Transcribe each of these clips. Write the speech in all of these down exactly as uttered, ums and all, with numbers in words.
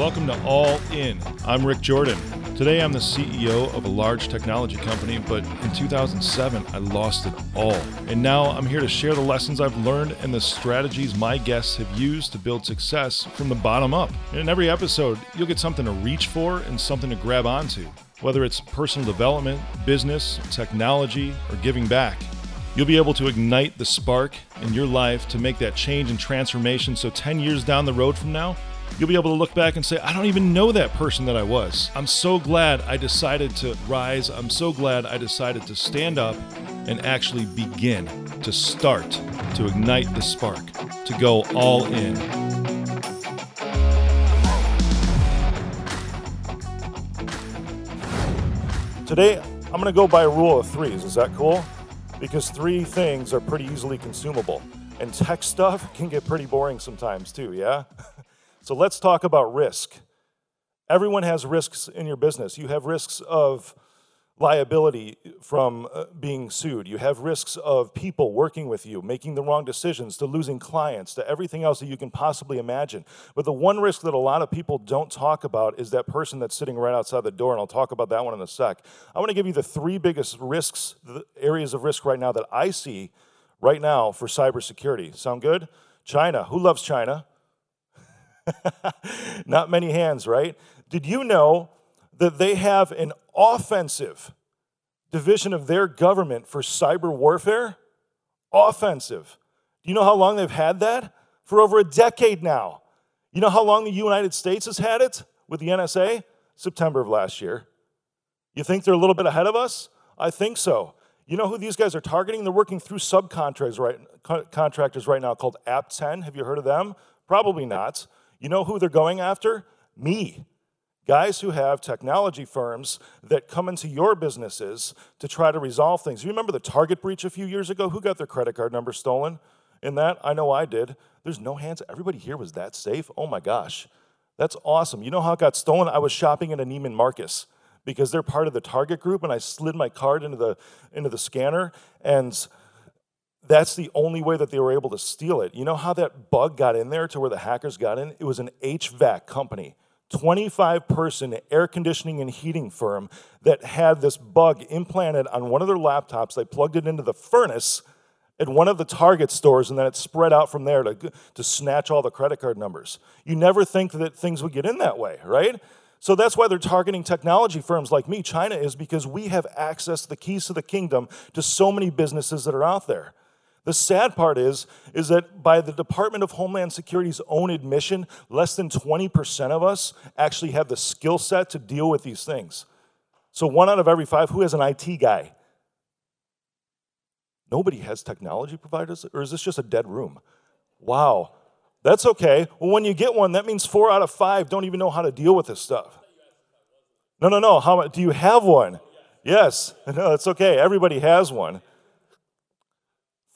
Welcome to All In. I'm Rick Jordan. Today I'm the C E O of a large technology company, but in two thousand seven, I lost it all. And now I'm here to share the lessons I've learned and the strategies my guests have used to build success from the bottom up. And in every episode, you'll get something to reach for and something to grab onto, whether it's personal development, business, technology, or giving back. You'll be able to ignite the spark in your life to make that change and transformation so ten years down the road from now, you'll be able to look back and say, I don't even know that person that I was. I'm so glad I decided to rise. I'm so glad I decided to stand up and actually begin to start, to ignite the spark, to go all in. Today, I'm going to go by a rule of threes. Is that cool? Because three things are pretty easily consumable. And tech stuff can get pretty boring sometimes too, yeah? So let's talk about risk. Everyone has risks in your business. You have risks of liability from being sued. You have risks of people working with you, making the wrong decisions, to losing clients, to everything else that you can possibly imagine. But the one risk that a lot of people don't talk about is that person that's sitting right outside the door, and I'll talk about that one in a sec. I want to give you the three biggest risks, the areas of risk right now that I see right now for cybersecurity. Sound good? China. Who loves China? Not many hands, right? Did you know that they have an offensive division of their government for cyber warfare? Offensive. Do you know how long they've had that? For over a decade now. You know how long the United States has had it with the N S A? September of last year. You think they're a little bit ahead of us? I think so. You know who these guys are targeting? They're working through subcontractors right, co- contractors right now called A P T ten. Have you heard of them? Probably not. You know who they're going after? Me. Guys who have technology firms that come into your businesses to try to resolve things. You remember the Target breach a few years ago? Who got their credit card number stolen? In that, I know I did. There's no hands. Everybody here was that safe? Oh my gosh. That's awesome. You know how it got stolen? I was shopping at a Neiman Marcus because they're part of the Target group, and I slid my card into the into the scanner, and that's the only way that they were able to steal it. You know how that bug got in there to where the hackers got in? It was an H V A C company, twenty-five person air conditioning and heating firm that had this bug implanted on one of their laptops. They plugged it into the furnace at one of the Target stores, and then it spread out from there to, to snatch all the credit card numbers. You never think that things would get in that way, right? So that's why they're targeting technology firms like me. China is because we have access to the keys to the kingdom to so many businesses that are out there. The sad part is, is that by the Department of Homeland Security's own admission, less than twenty percent of us actually have the skill set to deal with these things. So one out of every five, who has an I T guy? Nobody has technology providers, or is this just a dead room? Wow, that's okay. Well, when you get one, that means four out of five don't even know how to deal with this stuff. No, no, no, how do you have one? Yes, no, that's okay, everybody has one.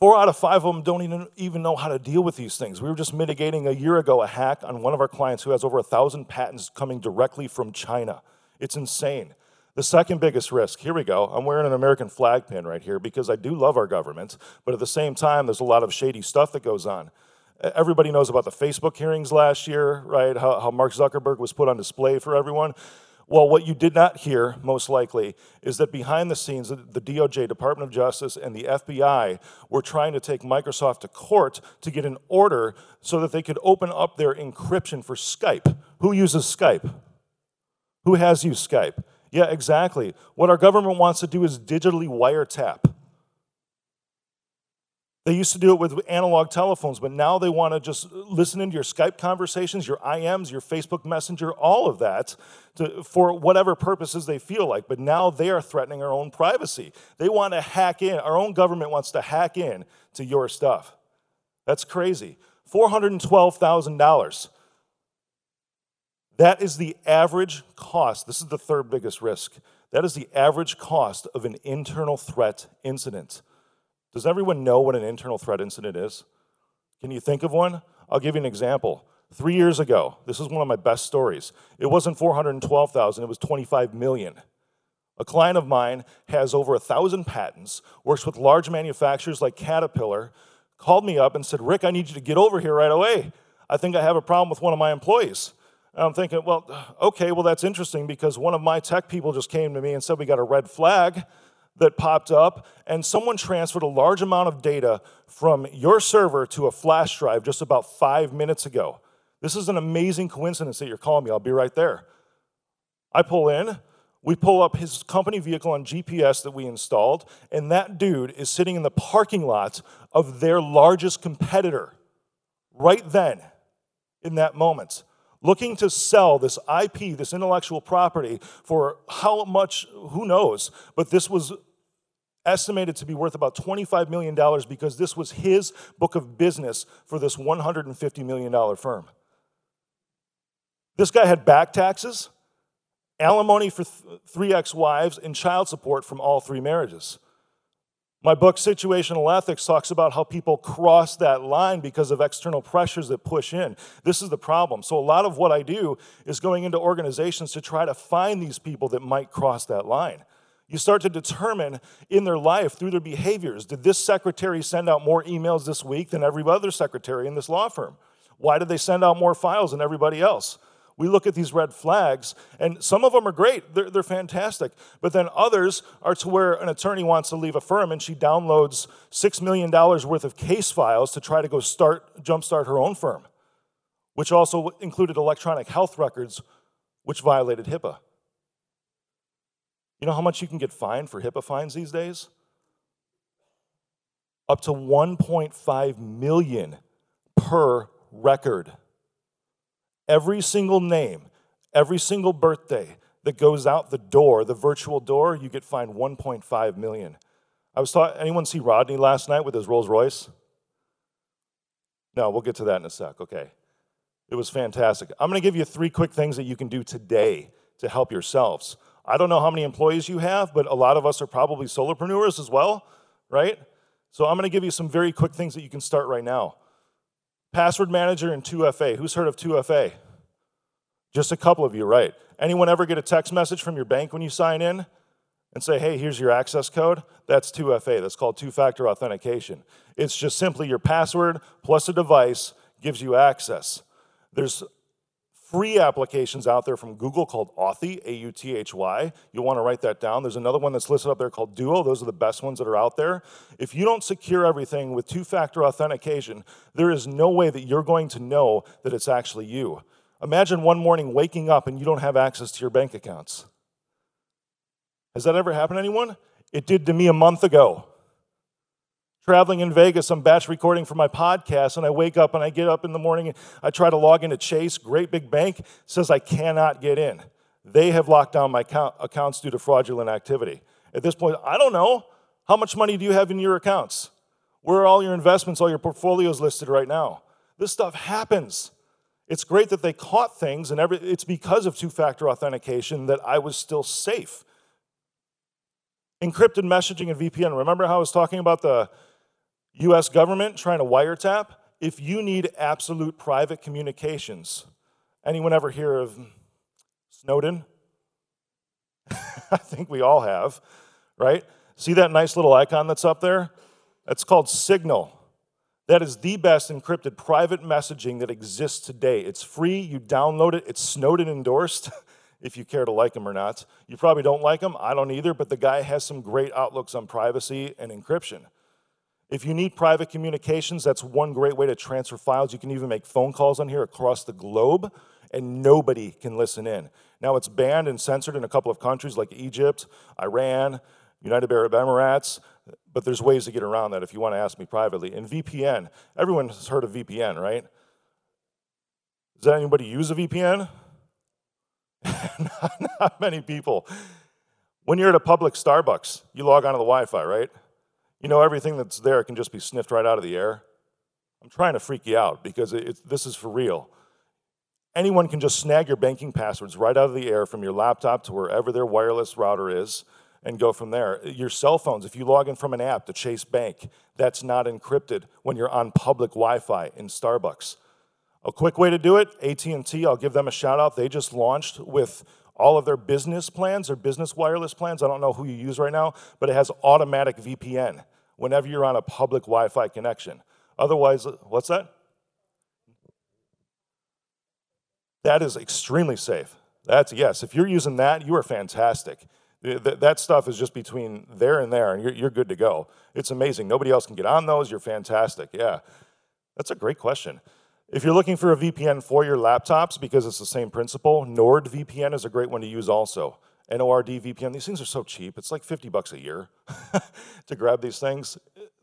Four out of five of them don't even know how to deal with these things. We were just mitigating a year ago a hack on one of our clients who has over one thousand patents coming directly from China. It's insane. The second biggest risk, here we go. I'm wearing an American flag pin right here because I do love our government, but at the same time, there's a lot of shady stuff that goes on. Everybody knows about the Facebook hearings last year, right? How, how Mark Zuckerberg was put on display for everyone. Well, what you did not hear, most likely, is that behind the scenes, the D O J, Department of Justice, and the F B I were trying to take Microsoft to court to get an order so that they could open up their encryption for Skype. Who uses Skype? Who has used Skype? Yeah, exactly. What our government wants to do is digitally wiretap. They used to do it with analog telephones, but now they want to just listen into your Skype conversations, your I Ms, your Facebook Messenger, all of that to, for whatever purposes they feel like. But now they are threatening our own privacy. They want to hack in. Our own government wants to hack in to your stuff. That's crazy. four hundred twelve thousand dollars. That is the average cost. This is the third biggest risk. That is the average cost of an internal threat incident. Does everyone know what an internal threat incident is? Can you think of one? I'll give you an example. Three years ago, this is one of my best stories. It wasn't four hundred twelve thousand dollars, it was twenty-five million dollars. A client of mine has over one thousand patents, works with large manufacturers like Caterpillar, called me up and said, Rick, I need you to get over here right away. I think I have a problem with one of my employees. I'm thinking, well, okay, well, that's interesting because one of my tech people just came to me and said we got a red flag that popped up, and someone transferred a large amount of data from your server to a flash drive just about five minutes ago. This is an amazing coincidence that you're calling me. I'll be right there. I pull in. We pull up his company vehicle on G P S that we installed, and that dude is sitting in the parking lot of their largest competitor right then, in that moment, looking to sell this I P, this intellectual property, for how much, who knows, but this was estimated to be worth about twenty-five million dollars because this was his book of business for this one hundred fifty million dollar firm. This guy had back taxes, alimony for th three ex-wives, and child support from all three marriages. My book, Situational Ethics, talks about how people cross that line because of external pressures that push in. This is the problem. So a lot of what I do is going into organizations to try to find these people that might cross that line. You start to determine in their life, through their behaviors, did this secretary send out more emails this week than every other secretary in this law firm? Why did they send out more files than everybody else? We look at these red flags, and some of them are great. They're, they're fantastic. But then others are to where an attorney wants to leave a firm, and she downloads six million dollars worth of case files to try to go start, jumpstart her own firm, which also included electronic health records, which violated HIPAA. You know how much you can get fined for HIPAA fines these days? Up to one point five million dollars per record. Every single name, every single birthday that goes out the door, the virtual door, you get fined one point five million dollars. I was taught, anyone see Rodney last night with his Rolls Royce? No, we'll get to that in a sec, okay. It was fantastic. I'm gonna give you three quick things that you can do today to help yourselves. I don't know how many employees you have, but a lot of us are probably solopreneurs as well, right? So I'm gonna give you some very quick things that you can start right now. Password manager and two F A. Who's heard of two F A? Just a couple of you, right? Anyone ever get a text message from your bank when you sign in and say, hey, here's your access code? That's two F A. That's called two-factor authentication. It's just simply your password plus a device gives you access. There's free applications out there from Google called Authy, A U T H Y. You'll want to write that down. There's another one that's listed up there called Duo. Those are the best ones that are out there. If you don't secure everything with two-factor authentication, there is no way that you're going to know that it's actually you. Imagine one morning waking up and you don't have access to your bank accounts. Has that ever happened to anyone? It did to me a month ago. Traveling in Vegas, I'm batch recording for my podcast, and I wake up and I get up in the morning, and I try to log into Chase, great big bank, says I cannot get in. They have locked down my account, accounts due to fraudulent activity. At this point, I don't know. How much money do you have in your accounts? Where are all your investments, all your portfolios listed right now? This stuff happens. It's great that they caught things, and every, it's because of two-factor authentication that I was still safe. Encrypted messaging and V P N. Remember how I was talking about the U S government trying to wiretap? If you need absolute private communications, anyone ever hear of Snowden? I think we all have, right? See that nice little icon that's up there? That's called Signal. That is the best encrypted private messaging that exists today. It's free, you download it, it's Snowden endorsed. If you care to like him or not. You probably don't like him, I don't either, but the guy has some great outlooks on privacy and encryption. If you need private communications, that's one great way to transfer files. You can even make phone calls on here across the globe, and nobody can listen in. Now, it's banned and censored in a couple of countries like Egypt, Iran, United Arab Emirates, but there's ways to get around that if you want to ask me privately. And V P N, everyone has heard of V P N, right? Does anybody use a V P N? Not many people. When you're at a public Starbucks, you log onto the Wi-Fi, right? You know everything that's there can just be sniffed right out of the air. I'm trying to freak you out because it, it, this is for real. Anyone can just snag your banking passwords right out of the air from your laptop to wherever their wireless router is and go from there. Your cell phones, if you log in from an app to Chase Bank, that's not encrypted when you're on public Wi-Fi in Starbucks. A quick way to do it, A T and T, I'll give them a shout out. They just launched with all of their business plans, their business wireless plans. I don't know who you use right now, but it has automatic V P N whenever you're on a public Wi-Fi connection. Otherwise, what's that? That is extremely safe. That's, yes, if you're using that, you are fantastic. Th- that stuff is just between there and there, and you're, you're good to go. It's amazing. Nobody else can get on those. You're fantastic. Yeah, that's a great question. If you're looking for a V P N for your laptops, because it's the same principle, NordVPN is a great one to use also. N O R D V P N, these things are so cheap. It's like fifty bucks a year to grab these things.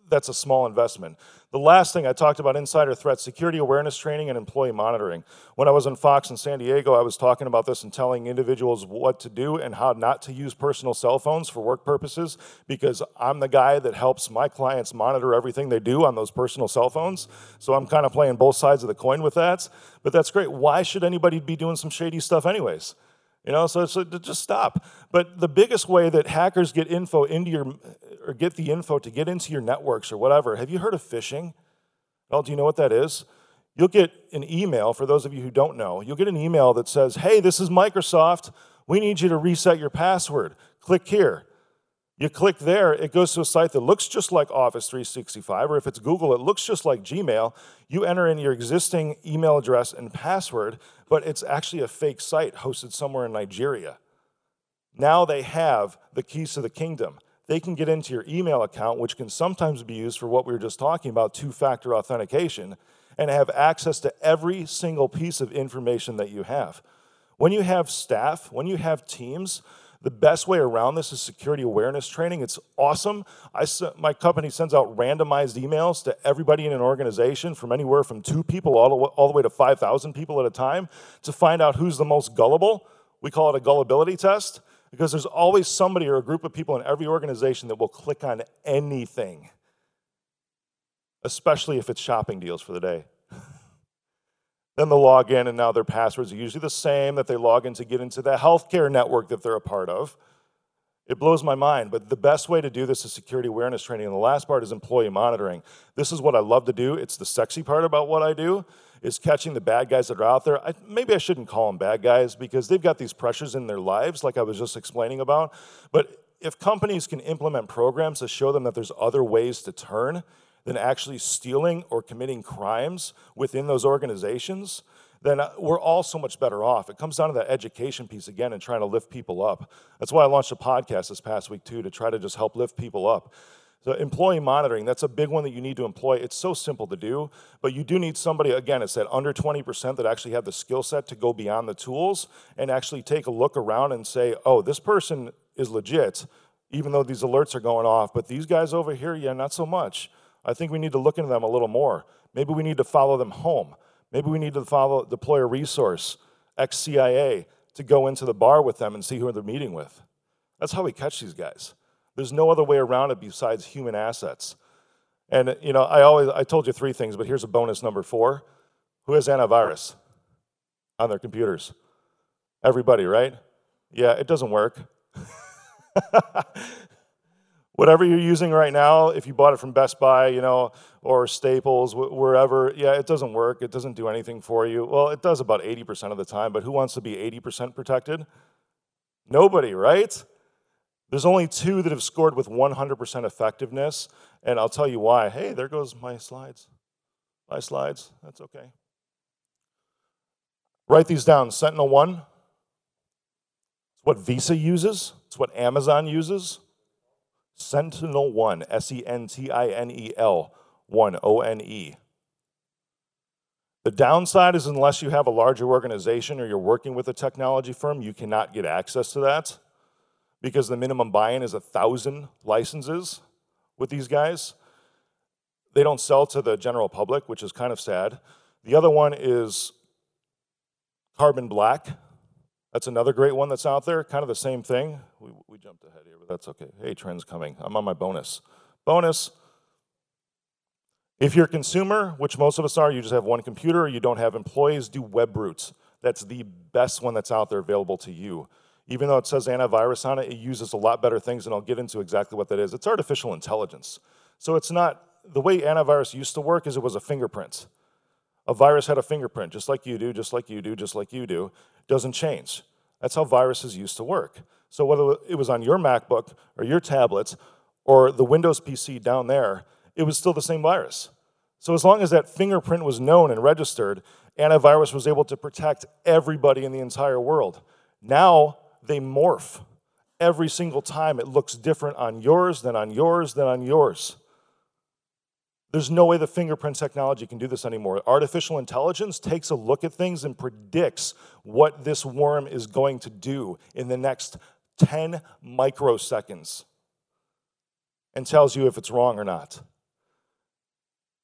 That's a small investment. The last thing I talked about, insider threats, security awareness training and employee monitoring. When I was on Fox in San Diego, I was talking about this and telling individuals what to do and how not to use personal cell phones for work purposes, because I'm the guy that helps my clients monitor everything they do on those personal cell phones. So I'm kind of playing both sides of the coin with that. But that's great. Why should anybody be doing some shady stuff anyways? You know, so, so just stop. But the biggest way that hackers get info into your, or get the info to get into your networks or whatever, have you heard of phishing? Well, do you know what that is? You'll get an email, for those of you who don't know, you'll get an email that says, hey, this is Microsoft. We need you to reset your password. Click here. You click there, it goes to a site that looks just like Office three sixty-five, or if it's Google, it looks just like Gmail. You enter in your existing email address and password, but it's actually a fake site hosted somewhere in Nigeria. Now they have the keys to the kingdom. They can get into your email account, which can sometimes be used for what we were just talking about, two-factor authentication, and have access to every single piece of information that you have. When you have staff, when you have teams, the best way around this is security awareness training. It's awesome. I, my company sends out randomized emails to everybody in an organization from anywhere from two people all the way, all the way to five thousand people at a time to find out who's the most gullible. We call it a gullibility test because there's always somebody or a group of people in every organization that will click on anything, especially if it's shopping deals for the day. Then they'll log in, and now their passwords are usually the same that they log in to get into the healthcare network that they're a part of. It blows my mind, but the best way to do this is security awareness training, and the last part is employee monitoring. This is what I love to do. It's the sexy part about what I do, is catching the bad guys that are out there. I, maybe I shouldn't call them bad guys because they've got these pressures in their lives, like I was just explaining about, but if companies can implement programs to show them that there's other ways to turn than actually stealing or committing crimes within those organizations, then we're all so much better off. It comes down to that education piece again and trying to lift people up. That's why I launched a podcast this past week too, to try to just help lift people up. So employee monitoring, that's a big one that you need to employ. It's so simple to do, but you do need somebody, again, it's that under twenty percent that actually have the skill set to go beyond the tools and actually take a look around and say, oh, this person is legit, even though these alerts are going off, but these guys over here, yeah, not so much. I think we need to look into them a little more. Maybe we need to follow them home. Maybe we need to follow, deploy a resource, ex-C I A, to go into the bar with them and see who they're meeting with. That's how we catch these guys. There's no other way around it besides human assets. And you know, I always I told you three things, but here's a bonus number four. Who has antivirus on their computers? Everybody, right? Yeah, it doesn't work. Whatever you're using right now, if you bought it from Best Buy, you know, or Staples, wh- wherever, yeah, it doesn't work. It doesn't do anything for you. Well, it does about eighty percent of the time, but who wants to be eighty percent protected? Nobody, right? There's only two that have scored with one hundred percent effectiveness, and I'll tell you why. Hey, there goes my slides. My slides, that's okay. Write these down. Sentinel One, it's what Visa uses. It's what Amazon uses. Sentinel One, S E N T I N E L, one, O N E. The downside is unless you have a larger organization or you're working with a technology firm, you cannot get access to that because the minimum buy-in is one thousand licenses with these guys. They don't sell to the general public, which is kind of sad. The other one is Carbon Black. That's another great one that's out there, kind of the same thing. We, we jumped ahead here, but that's okay. Hey, trend's coming. I'm on my bonus. Bonus. If you're a consumer, which most of us are, you just have one computer, or you don't have employees, do Webroot. That's the best one that's out there available to you. Even though it says antivirus on it, it uses a lot better things, and I'll get into exactly what that is. It's artificial intelligence. So it's not, the way antivirus used to work is it was a fingerprint. A virus had a fingerprint, just like you do, just like you do, just like you do. Doesn't change. That's how viruses used to work. So whether it was on your MacBook or your tablets or the Windows P C down there, it was still the same virus. So as long as that fingerprint was known and registered, antivirus was able to protect everybody in the entire world. Now they morph. Every single time it looks different on yours, then on yours, then on yours. There's no way the fingerprint technology can do this anymore. Artificial intelligence takes a look at things and predicts what this worm is going to do in the next ten microseconds and tells you if it's wrong or not.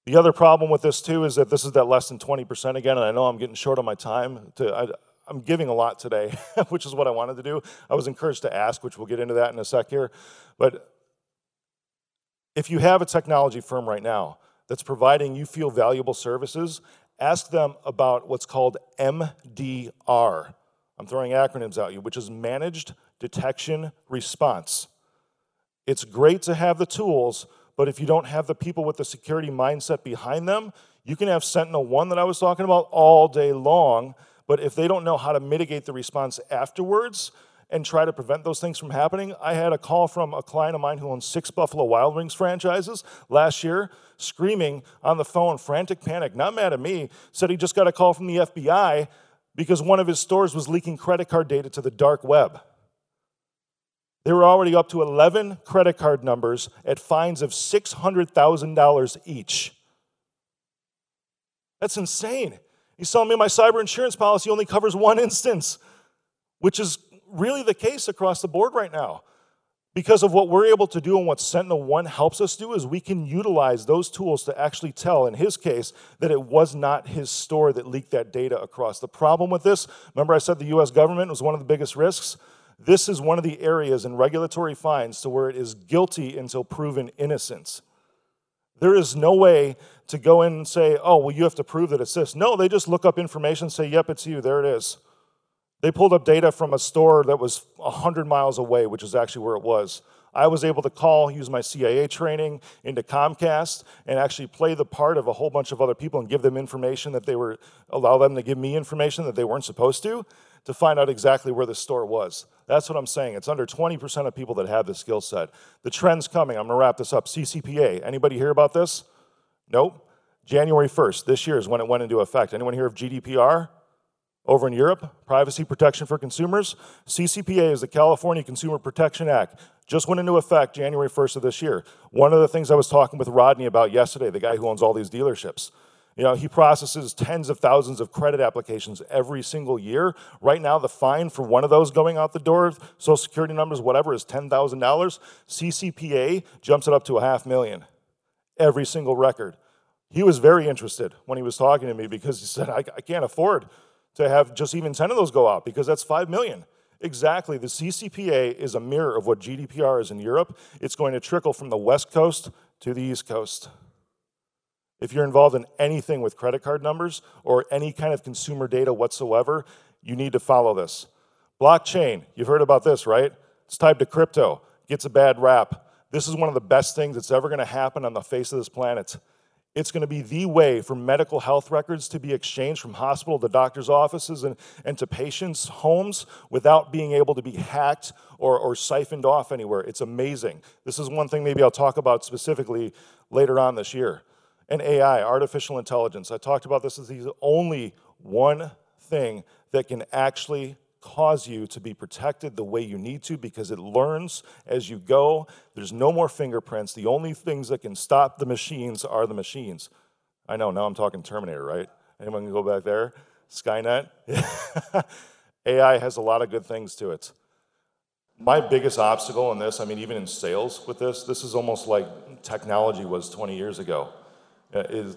The other problem with this, too, is that this is that less than twenty percent again, and I know I'm getting short on my time. To, I, I'm giving a lot today, which is what I wanted to do. I was encouraged to ask, which we'll get into that in a sec here. But if you have a technology firm right now that's providing you feel valuable services, ask them about what's called M D R. I'm throwing acronyms at you, which is Managed Detection Response. It's great to have the tools, but if you don't have the people with the security mindset behind them, you can have Sentinel One that I was talking about all day long, but if they don't know how to mitigate the response afterwards, and try to prevent those things from happening. I had a call from a client of mine who owns six Buffalo Wild Wings franchises last year, screaming on the phone, frantic panic, not mad at me, said he just got a call from the F B I because one of his stores was leaking credit card data to the dark web. They were already up to eleven credit card numbers at fines of six hundred thousand dollars each. That's insane. He's telling me my cyber insurance policy only covers one instance, which is really the case across the board right now. Because of what we're able to do and what Sentinel One helps us do is we can utilize those tools to actually tell, in his case, that it was not his store that leaked that data across. The problem with this, remember I said the U S government was one of the biggest risks? This is one of the areas in regulatory fines to where it is guilty until proven innocent. There is no way to go in and say, oh, well, you have to prove that it's this. No, they just look up information, say, yep, it's you, there it is. They pulled up data from a store that was one hundred miles away, which is actually where it was. I was able to call, use my C I A training into Comcast, and actually play the part of a whole bunch of other people and give them information that they were, allow them to give me information that they weren't supposed to, to find out exactly where the store was. That's what I'm saying. It's under twenty percent of people that have this skill set. The trend's coming. I'm going to wrap this up. C C P A. Anybody hear about this? Nope. January first, this year is when it went into effect. Anyone hear of G D P R? Over in Europe, privacy protection for consumers. C C P A is the California Consumer Protection Act. Just went into effect January first of this year. One of the things I was talking with Rodney about yesterday, the guy who owns all these dealerships, you know, he processes tens of thousands of credit applications every single year. Right now, the fine for one of those going out the door, social security numbers, whatever, is ten thousand dollars. C C P A jumps it up to a half million every single record. He was very interested when he was talking to me because he said, I, I can't afford to have just even ten of those go out, because that's five million. Exactly, the C C P A is a mirror of what G D P R is in Europe. It's going to trickle from the West Coast to the East Coast. If you're involved in anything with credit card numbers or any kind of consumer data whatsoever, you need to follow this. Blockchain, you've heard about this, right? It's tied to crypto, gets a bad rap. This is one of the best things that's ever gonna happen on the face of this planet. It's going to be the way for medical health records to be exchanged from hospital to doctor's offices and, and to patients' homes without being able to be hacked or, or siphoned off anywhere. It's amazing. This is one thing maybe I'll talk about specifically later on this year. And A I, artificial intelligence. I talked about this as the only one thing that can actually cause you to be protected the way you need to, because it learns as you go. There's no more fingerprints. The only things that can stop the machines are the machines. I know, now I'm talking Terminator, right? Anyone can go back there? Skynet? A I has a lot of good things to it. My biggest obstacle in this, I mean, even in sales with this, this is almost like technology was twenty years ago, uh, is,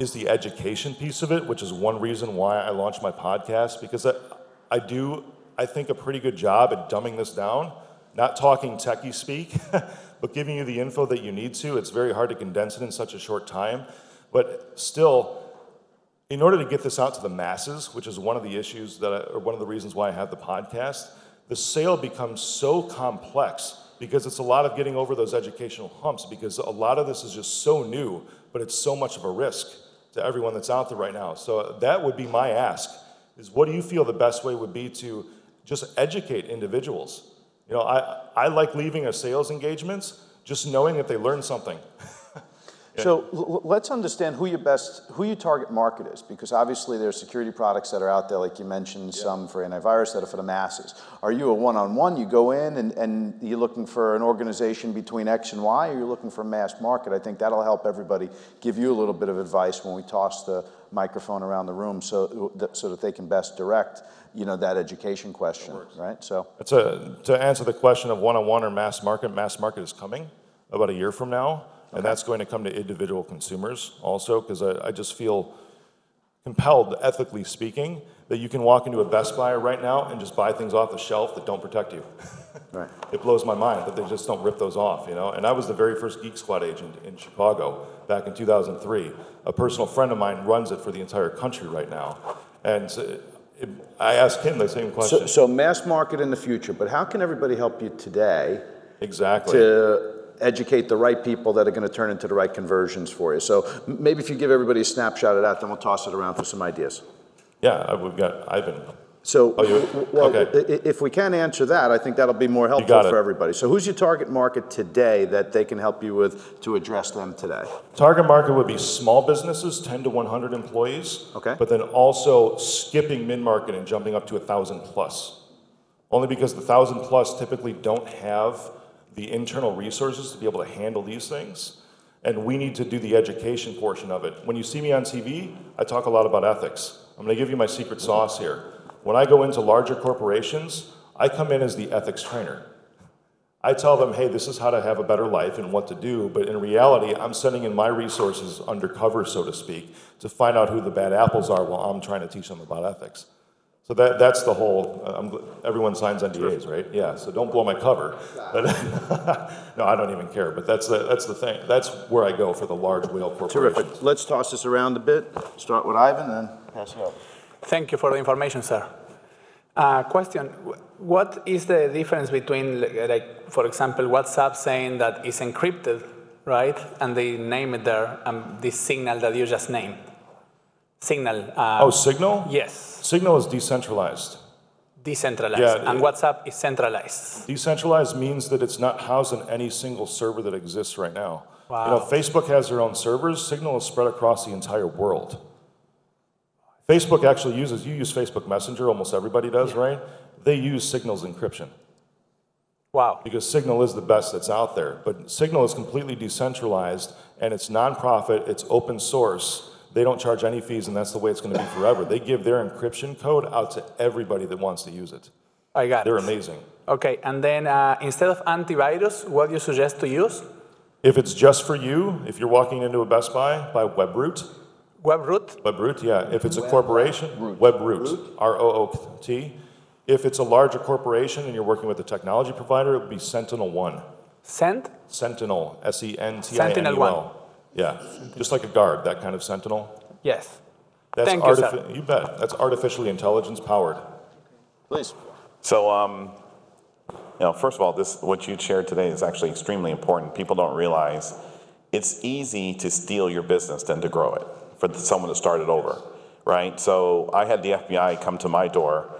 is the education piece of it, which is one reason why I launched my podcast, because I, I do, I think, a pretty good job at dumbing this down, not talking techie speak, but giving you the info that you need to. It's very hard to condense it in such a short time. But still, in order to get this out to the masses, which is one of the issues that, I, or one of the reasons why I have the podcast, the sale becomes so complex because it's a lot of getting over those educational humps, because a lot of this is just so new, but it's so much of a risk to everyone that's out there right now. So that would be my ask. Is what do you feel the best way would be to just educate individuals? You know, I, I like leaving a sales engagements just knowing that they learned something. Okay. So l- let's understand who your best, who your target market is, because obviously there are security products that are out there, like you mentioned, yeah. some for antivirus that are for the masses. Are you a one-on-one? You go in and, and you're looking for an organization between X and Y, or you're looking for a mass market? I think that'll help everybody give you a little bit of advice when we toss the microphone around the room, so that, so that they can best direct, you know, that education question, right? So it's a, to answer the question of one-on-one or mass market, mass market is coming about a year from now. Okay. And that's going to come to individual consumers also, because I, I just feel compelled, ethically speaking, that you can walk into a Best Buy right now and just buy things off the shelf that don't protect you. Right. It blows my mind that they just don't rip those off, you know? And I was the very first Geek Squad agent in Chicago back in two thousand three. A personal friend of mine runs it for the entire country right now. And so it, I asked him the same question. So, so mass market in the future, but how can everybody help you today? Exactly. To educate the right people that are going to turn into the right conversions for you. So maybe if you give everybody a snapshot of that, then we'll toss it around for some ideas. Yeah, we've got Ivan. So oh, you, well, okay. If we can answer that, I think that'll be more helpful for everybody. So who's your target market today that they can help you with to address them today? Target market would be small businesses, ten to one hundred employees, okay. But then also skipping mid-market and jumping up to one thousand plus. Only because the one thousand plus typically don't have the internal resources to be able to handle these things, and we need to do the education portion of it. When you see me on T V, I talk a lot about ethics. I'm gonna give you my secret sauce here. When I go into larger corporations, I come in as the ethics trainer. I tell them, hey, this is how to have a better life and what to do, but in reality, I'm sending in my resources undercover, so to speak, to find out who the bad apples are while I'm trying to teach them about ethics. So that, that's the whole, uh, I'm, everyone signs N D As, right? Yeah, so don't blow my cover. But, no, I don't even care, but that's the, that's the thing. That's where I go for the large whale corporations. Terrific. Let's toss this around a bit. Start with Ivan, then pass it over. Thank you for the information, sir. Uh, question, what is the difference between, like, for example, WhatsApp saying that it's encrypted, right? And they name it there, um, this signal that you just named. Signal. Uh, oh, Signal? Yes. Signal is decentralized. Decentralized. Yeah, and it, WhatsApp is centralized. Decentralized means that it's not housed in any single server that exists right now. Wow. You know, Facebook has their own servers. Signal is spread across the entire world. Facebook actually uses, you use Facebook Messenger, almost everybody does, yeah. right? They use Signal's encryption. Wow. Because Signal is the best that's out there. But Signal is completely decentralized, and it's nonprofit, it's open source. They don't charge any fees, and that's the way it's going to be forever. They give their encryption code out to everybody that wants to use it. I got it. They're amazing. Okay, and then uh, instead of antivirus, what do you suggest to use? If it's just for you, if you're walking into a Best Buy, buy Webroot. Webroot? Webroot, yeah. If it's a corporation, Webroot, R O O T. If it's a larger corporation and you're working with a technology provider, it would be Sentinel One. Sent? Sentinel, S E N T I N E L. Sentinel One. Yeah, just like a guard, that kind of sentinel. Yes. That's Thank artifi- you, sir. You bet. That's artificially intelligence powered. Please. So, um, you know, first of all, this what you shared today is actually extremely important. People don't realize it's easy to steal your business than to grow it for someone that started over, right? So I had the F B I come to my door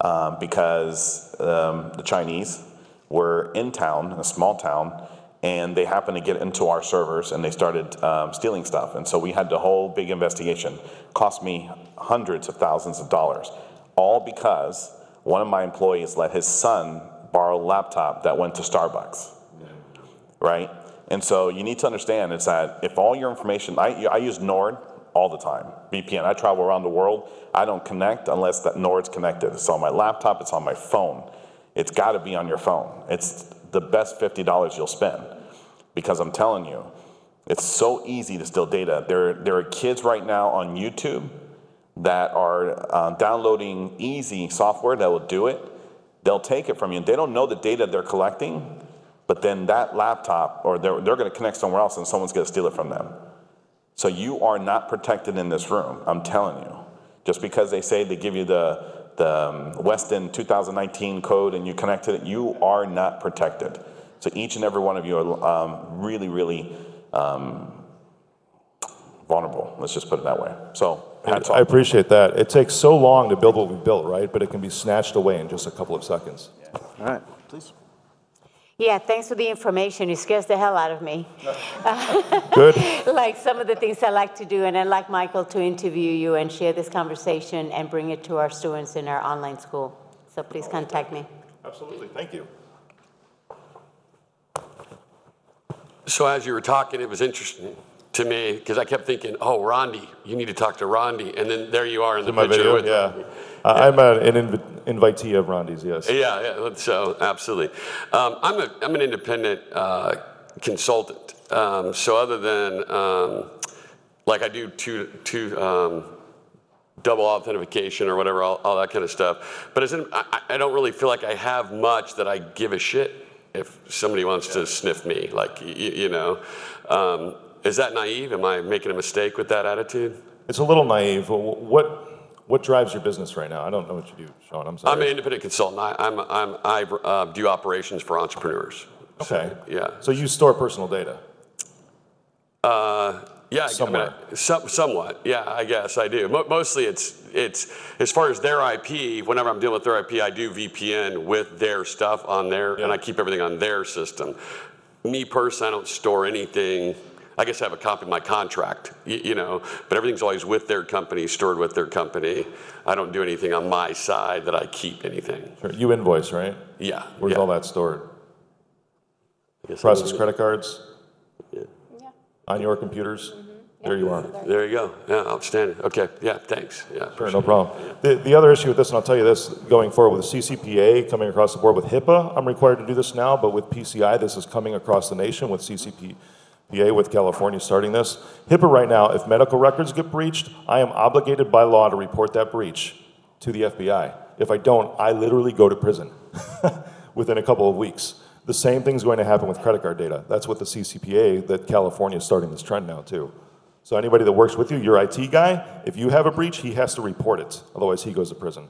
um, because um, the Chinese were in town, in a small town, and they happened to get into our servers and they started um, stealing stuff. And so we had the whole big investigation. Cost me hundreds of thousands of dollars. All because one of my employees let his son borrow a laptop that went to Starbucks, yeah. right? And so you need to understand it's that if all your information, I, I use Nord all the time, V P N. I travel around the world. I don't connect unless that Nord's connected. It's on my laptop, it's on my phone. It's gotta be on your phone. It's the best fifty dollars you'll spend, because I'm telling you, it's so easy to steal data. There, there are kids right now on YouTube that are uh, downloading easy software that will do it. They'll take it from you. They don't know the data they're collecting, but then that laptop, or they're, they're gonna connect somewhere else and someone's gonna steal it from them. So you are not protected in this room, I'm telling you. Just because they say they give you the the Weston two thousand nineteen code and you connect to it, you are not protected. So each and every one of you are um, really, really um, vulnerable. Let's just put it that way. So hats off. I appreciate that. It takes so long to build what we built, right? But it can be snatched away in just a couple of seconds. Yeah. All right, please. Yeah, thanks for the information. It scares the hell out of me. Good. Like some of the things I like to do, and I'd like Michael to interview you and share this conversation and bring it to our students in our online school. So please contact me. Absolutely. Thank you. So as you were talking, it was interesting to me because I kept thinking, oh, Ronde, you need to talk to Ronde. And then there you are in the my picture video, with yeah. Ronde. Uh, yeah. I'm an inv- invitee of Ronde's, yes. Yeah, yeah, so absolutely. Um, I'm a I'm an independent uh, consultant. Um, so other than, um, like I do two, two um, double authentication or whatever, all, all that kind of stuff. But as in, I, I don't really feel like I have much that I give a shit if somebody wants yeah. to sniff me, like, you, you know. Um, is that naive? Am I making a mistake with that attitude? It's a little naive. What... What drives your business right now? I don't know what you do, Sean. I'm sorry. I'm an independent consultant. I, I'm, I'm, I uh, do operations for entrepreneurs. Okay. So, yeah. So you store personal data? Uh, yeah. Somewhat. I mean, I, some, somewhat. Yeah, I guess I do. Mo- mostly it's, it's, as far as their I P, whenever I'm dealing with their I P, I do V P N with their stuff on their, yeah. and I keep everything on their system. Me personally, I don't store anything. I guess I have a copy of my contract, you, you know, but everything's always with their company, stored with their company. I don't do anything on my side that I keep anything. Sure. You invoice, right? Yeah. Where's yeah. all that stored? Yes, process credit cards? Yeah. yeah. On your computers? Mm-hmm. Yeah. There you are. There you go. Yeah, outstanding. Okay. Yeah, thanks. Yeah. Sure, no problem. Yeah. The, the other issue with this, and I'll tell you this, going forward with the C C P A coming across the board with HIPAA, I'm required to do this now, but with P C I, this is coming across the nation with C C P A. With California starting this. HIPAA right now, if medical records get breached, I am obligated by law to report that breach to the F B I. If I don't, I literally go to prison within a couple of weeks. The same thing's going to happen with credit card data. That's what the C C P A, that California is starting this trend now too. So anybody that works with you, your I T guy, if you have a breach, he has to report it. Otherwise he goes to prison.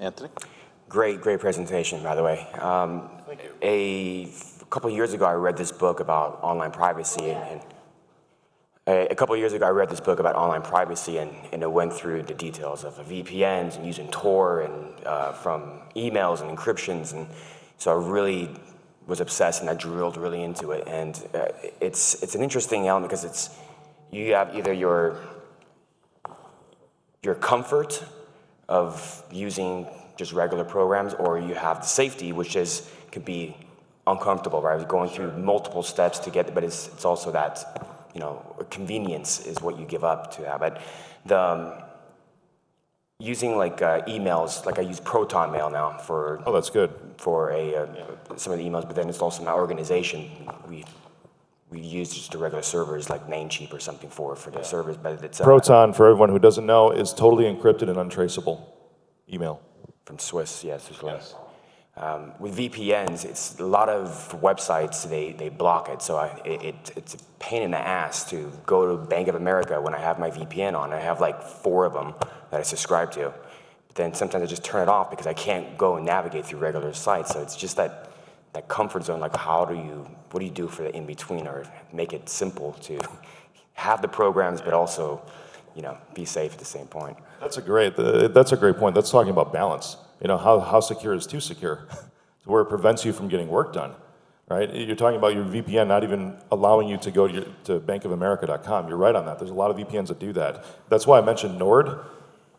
Anthony? Great, great presentation, by the way. Um, Thank you. A A couple of years ago, I read this book about online privacy, and, and a couple of years ago, I read this book about online privacy, and, and it went through the details of V P Ns and using Tor, and uh, from emails and encryptions, and so I really was obsessed, and I drilled really into it, and uh, it's it's an interesting element because it's you have either your your comfort of using just regular programs, or you have the safety, which is could be uncomfortable, right? I was going through multiple steps to get, but it's it's also that, you know, convenience is what you give up to that. But the um, using like uh, emails, like I use Proton Mail now for oh, that's good for a uh, yeah. some of the emails. But then it's also my organization. We we use just the regular servers like Namecheap or something for for the yeah. servers. But it's uh, Proton, for everyone who doesn't know, is totally encrypted and untraceable email from Swiss. Yes, yeah, yes. Um, with V P Ns, it's a lot of websites, they, they block it, so I, it, it's a pain in the ass to go to Bank of America when I have my V P N on. I have like four of them that I subscribe to, but then sometimes I just turn it off because I can't go and navigate through regular sites, so it's just that, that comfort zone, like how do you, what do you do for the in-between, or make it simple to have the programs, but also, you know, be safe at the same point. That's a great, that's a great point. That's talking about balance. You know, how, how secure is too secure, to where it prevents you from getting work done, right? You're talking about your V P N not even allowing you to go to, your, to bank of america dot com. You're right on that. There's a lot of V P Ns that do that. That's why I mentioned Nord,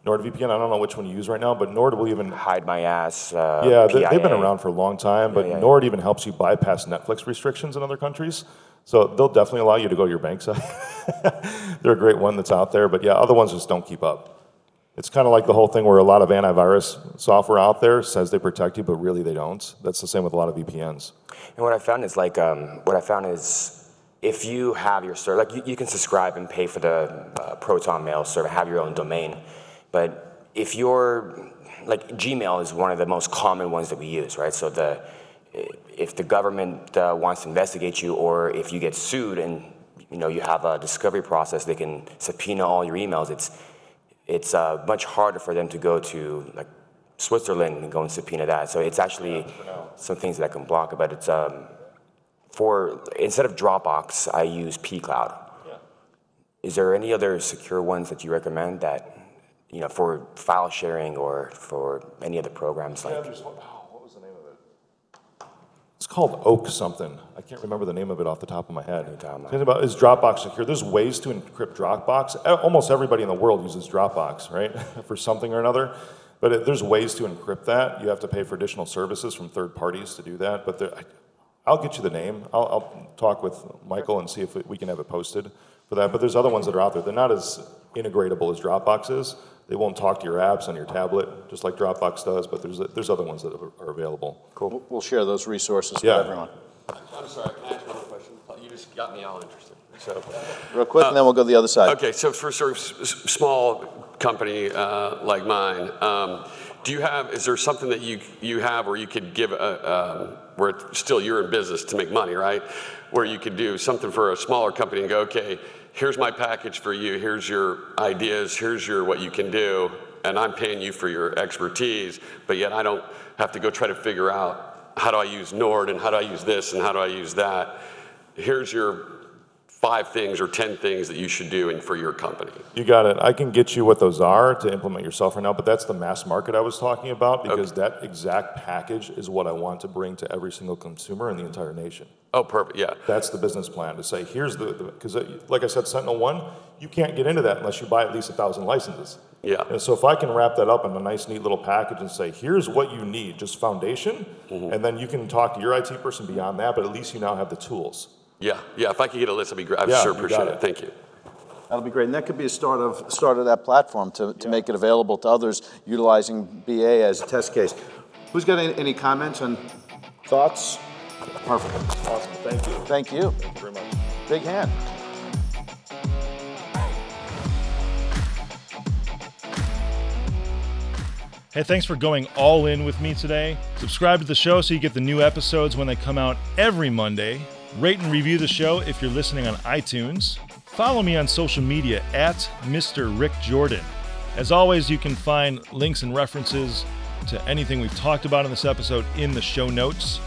NordVPN. I don't know which one you use right now, but Nord will even... Hide my ass, uh, Yeah, they, they've been around for a long time, but yeah, yeah, Nord yeah. even helps you bypass Netflix restrictions in other countries. So they'll definitely allow you to go to your bank side. They're a great one that's out there, but yeah, other ones just don't keep up. It's kind of like the whole thing where a lot of antivirus software out there says they protect you, but really they don't. That's the same with a lot of V P Ns. And what I found is like, um, what I found is if you have your server, like you, you can subscribe and pay for the uh, Proton Mail server, have your own domain. But if you're, like Gmail is one of the most common ones that we use, right? So the if the government uh, wants to investigate you, or if you get sued and you know you have a discovery process, they can subpoena all your emails. It's it's uh, much harder for them to go to like Switzerland and go and subpoena that. So it's actually some things that I can block. But it's um, for instead of Dropbox, I use pCloud. Yeah. Is there any other secure ones that you recommend that you know for file sharing or for any other programs? Yeah, like? There's one, oh, what was the name of it? It's called Oak something. I can't remember the name of it off the top of my head. It's about, is Dropbox secure? There's ways to encrypt Dropbox. Almost everybody in the world uses Dropbox, right, for something or another. But it, there's ways to encrypt that. You have to pay for additional services from third parties to do that. But there, I, I'll get you the name. I'll, I'll talk with Michael and see if we can have it posted for that. But there's other ones that are out there. They're not as integratable as Dropbox is. They won't talk to your apps on your tablet, just like Dropbox does, but there's there's other ones that are available. Cool. We'll share those resources yeah. with everyone. I'm sorry, can I ask one more question? You just got me all interested. So, real quick, uh, and then we'll go to the other side. Okay, so for sort of small company uh, like mine, um, do you have, is there something that you you have where you could give, a, um, where it's still you're in business to make money, right? Where you could do something for a smaller company and go, okay, here's my package for you, here's your ideas, here's your what you can do, and I'm paying you for your expertise, but yet I don't have to go try to figure out how do I use Nord and how do I use this and how do I use that. Here's your five things or ten things that you should do and for your company. You got it. I can get you what those are to implement yourself right now, but that's the mass market I was talking about because okay. that exact package is what I want to bring to every single consumer in the entire nation. Oh, perfect, yeah. That's the business plan, to say, here's the, because like I said, Sentinel One, you can't get into that unless you buy at least one thousand licenses. Yeah. And so if I can wrap that up in a nice, neat little package and say, here's what you need, just foundation, mm-hmm. and then you can talk to your I T person beyond that, but at least you now have the tools. Yeah, yeah, if I could get a list, that'd be great. I yeah, sure appreciate it. it. Thank you. That'll be great, and that could be a start of start of that platform to, to yeah. make it available to others utilizing B A as a test case. Who's got any, any comments and thoughts? Perfect. Awesome. Thank you. Thank you. Thank you very much. Big hand. Hey, thanks for going all in with me today. Subscribe to the show so you get the new episodes when they come out every Monday. Rate and review the show if you're listening on iTunes. Follow me on social media at Mister Rick Jordan. As always, you can find links and references to anything we've talked about in this episode in the show notes.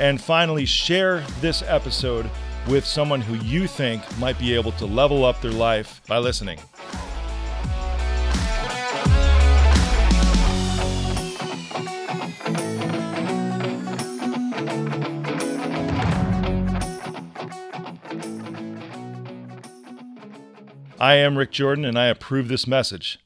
And finally, share this episode with someone who you think might be able to level up their life by listening. I am Rick Jordan, and I approve this message.